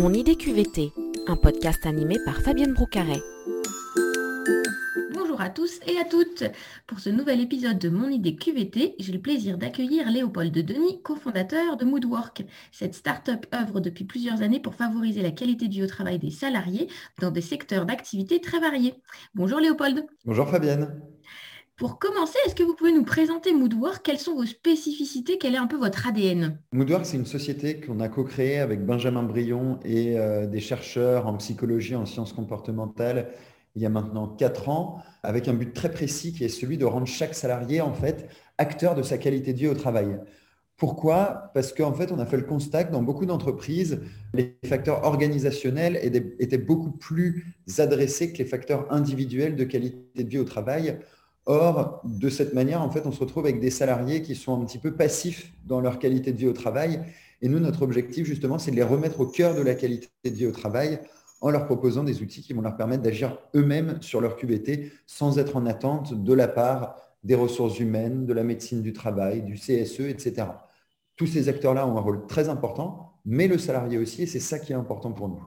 Mon idée QVT, un podcast animé par Fabienne Broucaret. Bonjour à tous et à toutes. Pour ce nouvel épisode de Mon idée QVT, j'ai le plaisir d'accueillir Léopold Denis, cofondateur de Moodwork. Cette start-up œuvre depuis plusieurs années pour favoriser la qualité du travail des salariés dans des secteurs d'activité très variés. Bonjour Léopold. Bonjour Fabienne. Pour commencer, est-ce que vous pouvez nous présenter Moodwork? Quelles sont vos spécificités? Quel est un peu votre ADN? Moodwork, c'est une société qu'on a co-créée avec Benjamin Brion et des chercheurs en psychologie, en sciences comportementales, il y a maintenant 4 ans, avec un but très précis qui est celui de rendre chaque salarié en fait, acteur de sa qualité de vie au travail. Pourquoi? Parce qu'en fait, on a fait le constat que dans beaucoup d'entreprises, les facteurs organisationnels étaient beaucoup plus adressés que les facteurs individuels de qualité de vie au travail. Or, de cette manière, en fait, on se retrouve avec des salariés qui sont un petit peu passifs dans leur qualité de vie au travail. Et nous, notre objectif, justement, c'est de les remettre au cœur de la qualité de vie au travail en leur proposant des outils qui vont leur permettre d'agir eux-mêmes sur leur QVT sans être en attente de la part des ressources humaines, de la médecine du travail, du CSE, etc. Tous ces acteurs-là ont un rôle très important, mais le salarié aussi, et c'est ça qui est important pour nous.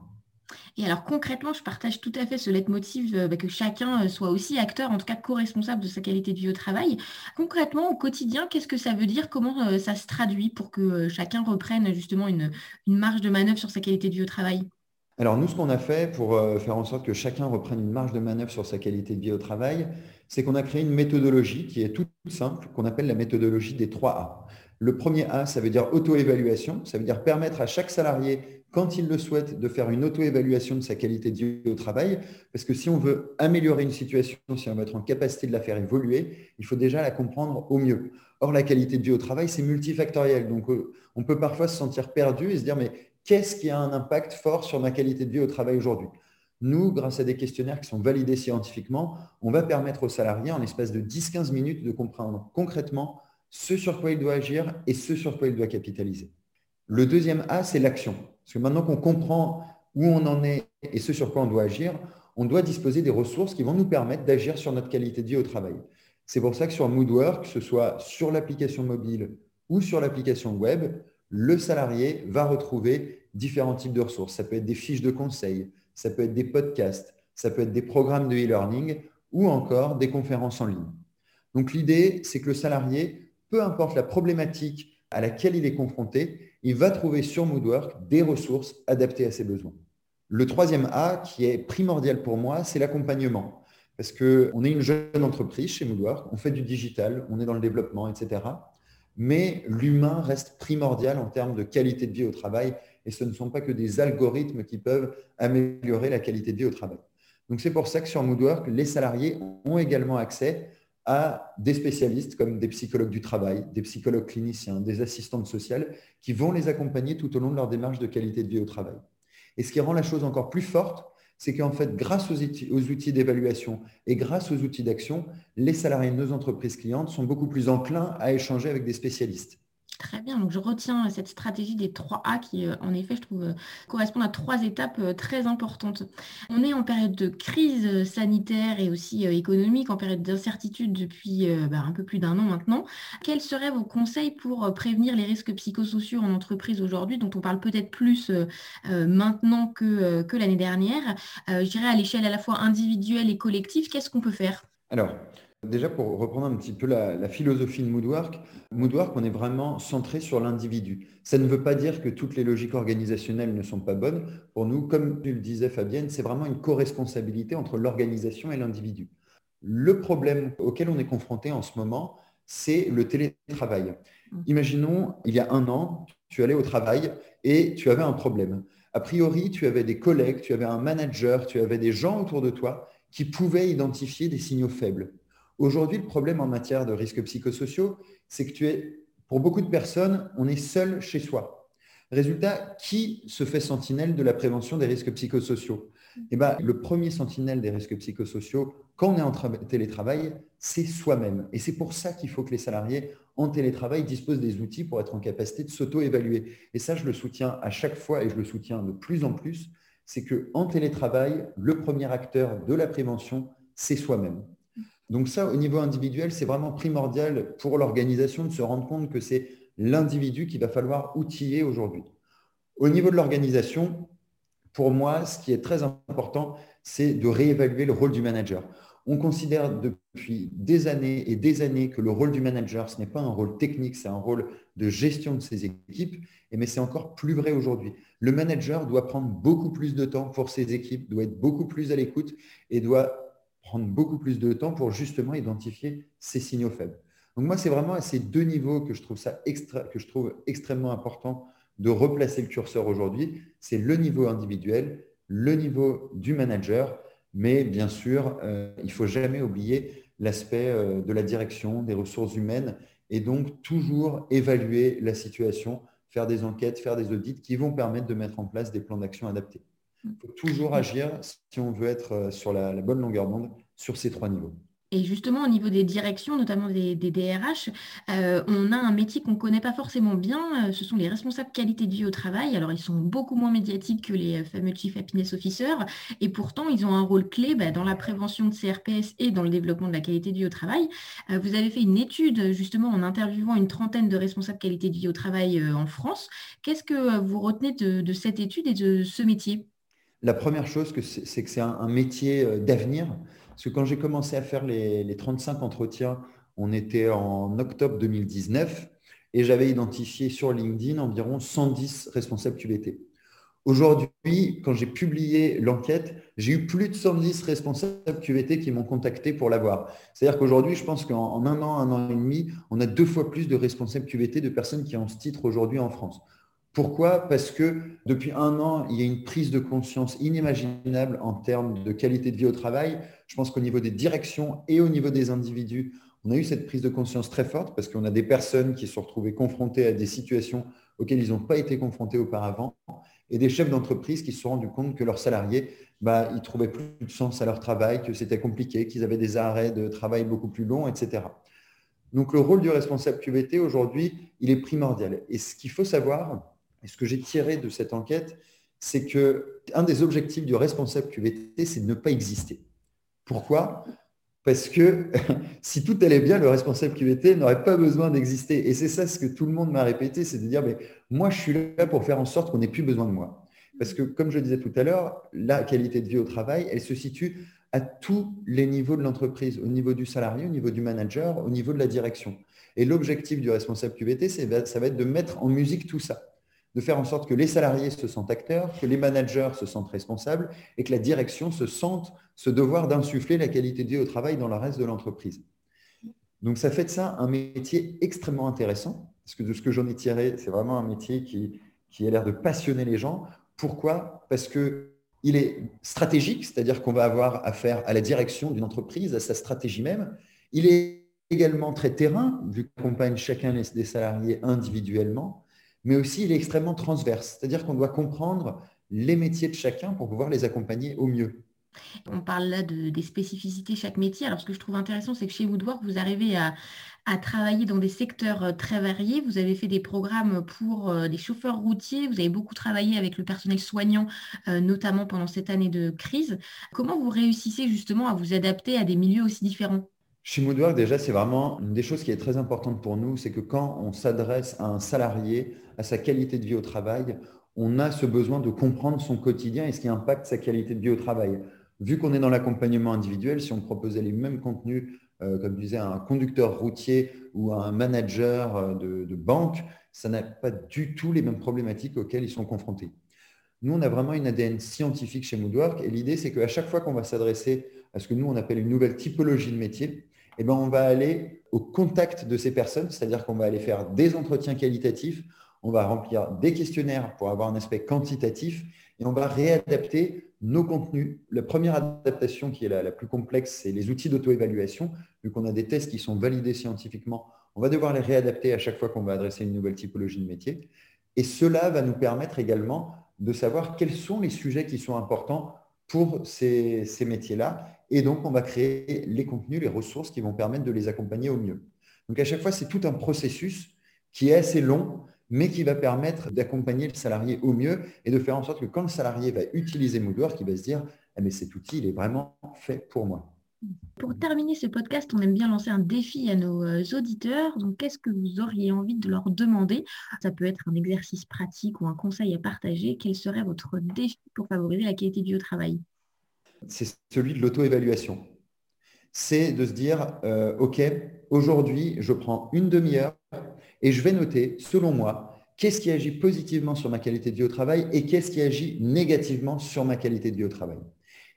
Et alors concrètement, je partage tout à fait ce leitmotiv que chacun soit aussi acteur, en tout cas co-responsable de sa qualité de vie au travail. Concrètement, au quotidien, qu'est-ce que ça veut dire? Comment ça se traduit pour que chacun reprenne justement une marge de manœuvre sur sa qualité de vie au travail? Alors nous, ce qu'on a fait pour faire en sorte que chacun reprenne une marge de manœuvre sur sa qualité de vie au travail, c'est qu'on a créé une méthodologie qui est toute simple, qu'on appelle la méthodologie des 3 A. Le premier A, ça veut dire auto-évaluation, ça veut dire permettre à chaque salarié quand il le souhaite, de faire une auto-évaluation de sa qualité de vie au travail, parce que si on veut améliorer une situation, si on veut être en capacité de la faire évoluer, il faut déjà la comprendre au mieux. Or, la qualité de vie au travail, c'est multifactoriel. Donc, on peut parfois se sentir perdu et se dire « mais qu'est-ce qui a un impact fort sur ma qualité de vie au travail aujourd'hui ?» Nous, grâce à des questionnaires qui sont validés scientifiquement, on va permettre aux salariés, en l'espace de 10-15 minutes, de comprendre concrètement ce sur quoi il doit agir et ce sur quoi il doit capitaliser. Le deuxième A, c'est l'action. Parce que maintenant qu'on comprend où on en est et ce sur quoi on doit agir, on doit disposer des ressources qui vont nous permettre d'agir sur notre qualité de vie au travail. C'est pour ça que sur Moodwork, que ce soit sur l'application mobile ou sur l'application web, le salarié va retrouver différents types de ressources. Ça peut être des fiches de conseils, ça peut être des podcasts, ça peut être des programmes de e-learning ou encore des conférences en ligne. Donc l'idée, c'est que le salarié, peu importe la problématique à laquelle il est confronté, il va trouver sur Moodwork des ressources adaptées à ses besoins. Le troisième A, qui est primordial pour moi, c'est l'accompagnement. Parce qu'on est une jeune entreprise chez Moodwork, on fait du digital, on est dans le développement, etc. Mais l'humain reste primordial en termes de qualité de vie au travail et ce ne sont pas que des algorithmes qui peuvent améliorer la qualité de vie au travail. Donc c'est pour ça que sur Moodwork, les salariés ont également accès à des spécialistes comme des psychologues du travail, des psychologues cliniciens, des assistantes sociales qui vont les accompagner tout au long de leur démarche de qualité de vie au travail. Et ce qui rend la chose encore plus forte, c'est qu'en fait, grâce aux outils d'évaluation et grâce aux outils d'action, les salariés de nos entreprises clientes sont beaucoup plus enclins à échanger avec des spécialistes. Très bien, donc je retiens cette stratégie des 3 A qui, en effet, je trouve, correspondent à 3 étapes très importantes. On est en période de crise sanitaire et aussi économique, en période d'incertitude depuis un peu plus d'un an maintenant. Quels seraient vos conseils pour prévenir les risques psychosociaux en entreprise aujourd'hui, dont on parle peut-être plus maintenant que l'année dernière? Je dirais à l'échelle à la fois individuelle et collective, qu'est-ce qu'on peut faire? Alors, déjà, pour reprendre un petit peu la philosophie de Moodwork, on est vraiment centré sur l'individu. Ça ne veut pas dire que toutes les logiques organisationnelles ne sont pas bonnes. Pour nous, comme tu le disais Fabienne, c'est vraiment une co-responsabilité entre l'organisation et l'individu. Le problème auquel on est confronté en ce moment, c'est le télétravail. Imaginons, il y a 1 an, tu allais au travail et tu avais un problème. A priori, tu avais des collègues, tu avais un manager, tu avais des gens autour de toi qui pouvaient identifier des signaux faibles. Aujourd'hui, le problème en matière de risques psychosociaux, c'est que pour beaucoup de personnes, on est seul chez soi. Résultat, qui se fait sentinelle de la prévention des risques psychosociaux? Le premier sentinelle des risques psychosociaux, quand on est en télétravail, c'est soi-même. Et c'est pour ça qu'il faut que les salariés en télétravail disposent des outils pour être en capacité de s'auto-évaluer. Et ça, je le soutiens à chaque fois et je le soutiens de plus en plus, c'est qu'en télétravail, le premier acteur de la prévention, c'est soi-même. Donc ça, au niveau individuel, c'est vraiment primordial pour l'organisation de se rendre compte que c'est l'individu qu'il va falloir outiller aujourd'hui. Au niveau de l'organisation, Pour moi, ce qui est très important, c'est de réévaluer le rôle du manager. On considère depuis des années que le rôle du manager, ce n'est pas un rôle technique, c'est un rôle de gestion de ses équipes, mais c'est encore plus vrai aujourd'hui. Le manager doit prendre beaucoup plus de temps pour ses équipes, doit être beaucoup plus à l'écoute et doit prendre beaucoup plus de temps pour justement identifier ses signaux faibles. Donc moi, c'est vraiment à ces deux niveaux que je trouve ça extrêmement important de replacer le curseur aujourd'hui. C'est le niveau individuel, le niveau du manager. Mais bien sûr, il ne faut jamais oublier l'aspect de la direction, des ressources humaines et donc toujours évaluer la situation, faire des enquêtes, faire des audits qui vont permettre de mettre en place des plans d'action adaptés. Il faut toujours agir si on veut être sur la bonne longueur d'onde sur ces trois niveaux. Et justement, au niveau des directions, notamment des DRH, on a un métier qu'on ne connaît pas forcément bien. Ce sont les responsables qualité de vie au travail. Alors, ils sont beaucoup moins médiatiques que les fameux Chief Happiness Officers. Et pourtant, ils ont un rôle clé dans la prévention de CRPS et dans le développement de la qualité de vie au travail. Vous avez fait une étude, justement, en interviewant une trentaine de responsables qualité de vie au travail en France. Qu'est-ce que vous retenez de cette étude et de ce métier ? La première chose, c'est que c'est un métier d'avenir. Parce que quand j'ai commencé à faire les 35 entretiens, on était en octobre 2019 et j'avais identifié sur LinkedIn environ 110 responsables QVT. Aujourd'hui, quand j'ai publié l'enquête, j'ai eu plus de 110 responsables QVT qui m'ont contacté pour l'avoir. C'est-à-dire qu'aujourd'hui, je pense qu'en un an et demi, on a 2 fois plus de responsables QVT de personnes qui ont ce titre aujourd'hui en France. Pourquoi ? Parce que depuis un an, il y a une prise de conscience inimaginable en termes de qualité de vie au travail. Je pense qu'au niveau des directions et au niveau des individus, on a eu cette prise de conscience très forte parce qu'on a des personnes qui se sont retrouvées confrontées à des situations auxquelles ils n'ont pas été confrontés auparavant et des chefs d'entreprise qui se sont rendus compte que leurs salariés, ils trouvaient plus de sens à leur travail, que c'était compliqué, qu'ils avaient des arrêts de travail beaucoup plus longs, etc. Donc, le rôle du responsable QVT aujourd'hui, il est primordial. Et ce qu'il faut savoir, et ce que j'ai tiré de cette enquête, c'est qu'un des objectifs du responsable QVT, c'est de ne pas exister. Pourquoi ? Parce que si tout allait bien, le responsable QVT n'aurait pas besoin d'exister. Et c'est ça ce que tout le monde m'a répété, c'est de dire, mais moi, je suis là pour faire en sorte qu'on n'ait plus besoin de moi. Parce que, comme je le disais tout à l'heure, la qualité de vie au travail, elle se situe à tous les niveaux de l'entreprise, au niveau du salarié, au niveau du manager, au niveau de la direction. Et l'objectif du responsable QVT, ça va être de mettre en musique tout ça, de faire en sorte que les salariés se sentent acteurs, que les managers se sentent responsables et que la direction se sente ce devoir d'insuffler la qualité de vie au travail dans le reste de l'entreprise. Donc, ça fait de ça un métier extrêmement intéressant, parce que de ce que j'en ai tiré, c'est vraiment un métier qui a l'air de passionner les gens. Pourquoi ? Parce qu'il est stratégique, c'est-à-dire qu'on va avoir affaire à la direction d'une entreprise, à sa stratégie même. Il est également très terrain, vu qu'on accompagne chacun des salariés individuellement, mais aussi il est extrêmement transverse, c'est-à-dire qu'on doit comprendre les métiers de chacun pour pouvoir les accompagner au mieux. On parle là des spécificités de chaque métier. Alors, ce que je trouve intéressant, c'est que chez Moodwork, vous arrivez à travailler dans des secteurs très variés. Vous avez fait des programmes pour des chauffeurs routiers. Vous avez beaucoup travaillé avec le personnel soignant, notamment pendant cette année de crise. Comment vous réussissez justement à vous adapter à des milieux aussi différents ? Chez Moodwork, déjà, c'est vraiment une des choses qui est très importante pour nous, c'est que quand on s'adresse à un salarié, à sa qualité de vie au travail, on a ce besoin de comprendre son quotidien et ce qui impacte sa qualité de vie au travail. Vu qu'on est dans l'accompagnement individuel, si on proposait les mêmes contenus, comme disait un conducteur routier ou un manager de banque, ça n'a pas du tout les mêmes problématiques auxquelles ils sont confrontés. Nous, on a vraiment une ADN scientifique chez Moodwork et l'idée, c'est qu'à chaque fois qu'on va s'adresser à ce que nous, on appelle une nouvelle typologie de métier, eh bien, on va aller au contact de ces personnes, c'est-à-dire qu'on va aller faire des entretiens qualitatifs, on va remplir des questionnaires pour avoir un aspect quantitatif et on va réadapter nos contenus. La première adaptation qui est la plus complexe, c'est les outils d'auto-évaluation. Vu qu'on a des tests qui sont validés scientifiquement, on va devoir les réadapter à chaque fois qu'on va adresser une nouvelle typologie de métier. Et cela va nous permettre également de savoir quels sont les sujets qui sont importants pour ces métiers-là. Et donc, on va créer les contenus, les ressources qui vont permettre de les accompagner au mieux. Donc, à chaque fois, c'est tout un processus qui est assez long, mais qui va permettre d'accompagner le salarié au mieux et de faire en sorte que quand le salarié va utiliser Moodwork, il va se dire « Ah, mais cet outil, il est vraiment fait pour moi ». Pour terminer ce podcast, on aime bien lancer un défi à nos auditeurs. Donc, qu'est-ce que vous auriez envie de leur demander ? Ça peut être un exercice pratique ou un conseil à partager. Quel serait votre défi pour favoriser la qualité du travail ? C'est celui de l'auto-évaluation. C'est de se dire, OK, aujourd'hui, je prends une demi-heure et je vais noter, selon moi, qu'est-ce qui agit positivement sur ma qualité de vie au travail et qu'est-ce qui agit négativement sur ma qualité de vie au travail.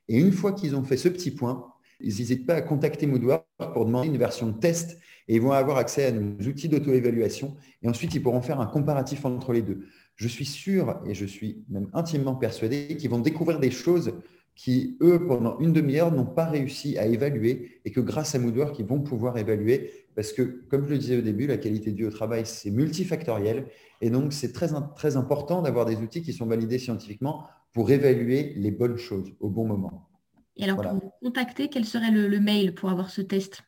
Et une fois qu'ils ont fait ce petit point, ils n'hésitent pas à contacter Moodwork pour demander une version de test et ils vont avoir accès à nos outils d'auto-évaluation et ensuite ils pourront faire un comparatif entre les deux. Je suis sûr et je suis même intimement persuadé qu'ils vont découvrir des choses qui, eux, pendant une demi-heure, n'ont pas réussi à évaluer et que grâce à Moodwork, ils vont pouvoir évaluer parce que, comme je le disais au début, la qualité de vie au travail, c'est multifactoriel et donc c'est très, très important d'avoir des outils qui sont validés scientifiquement pour évaluer les bonnes choses au bon moment. Et alors, voilà. Pour vous contacter, quel serait le mail pour avoir ce test ?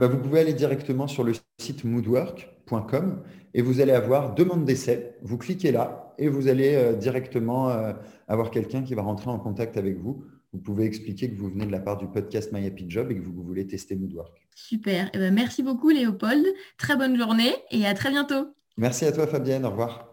Vous pouvez aller directement sur le site moodwork.com et vous allez avoir « Demande d'essai ». Vous cliquez là et vous allez directement avoir quelqu'un qui va rentrer en contact avec vous. Vous pouvez expliquer que vous venez de la part du podcast My Happy Job et que vous voulez tester Moodwork. Super. Merci beaucoup, Léopold. Très bonne journée et à très bientôt. Merci à toi, Fabienne. Au revoir.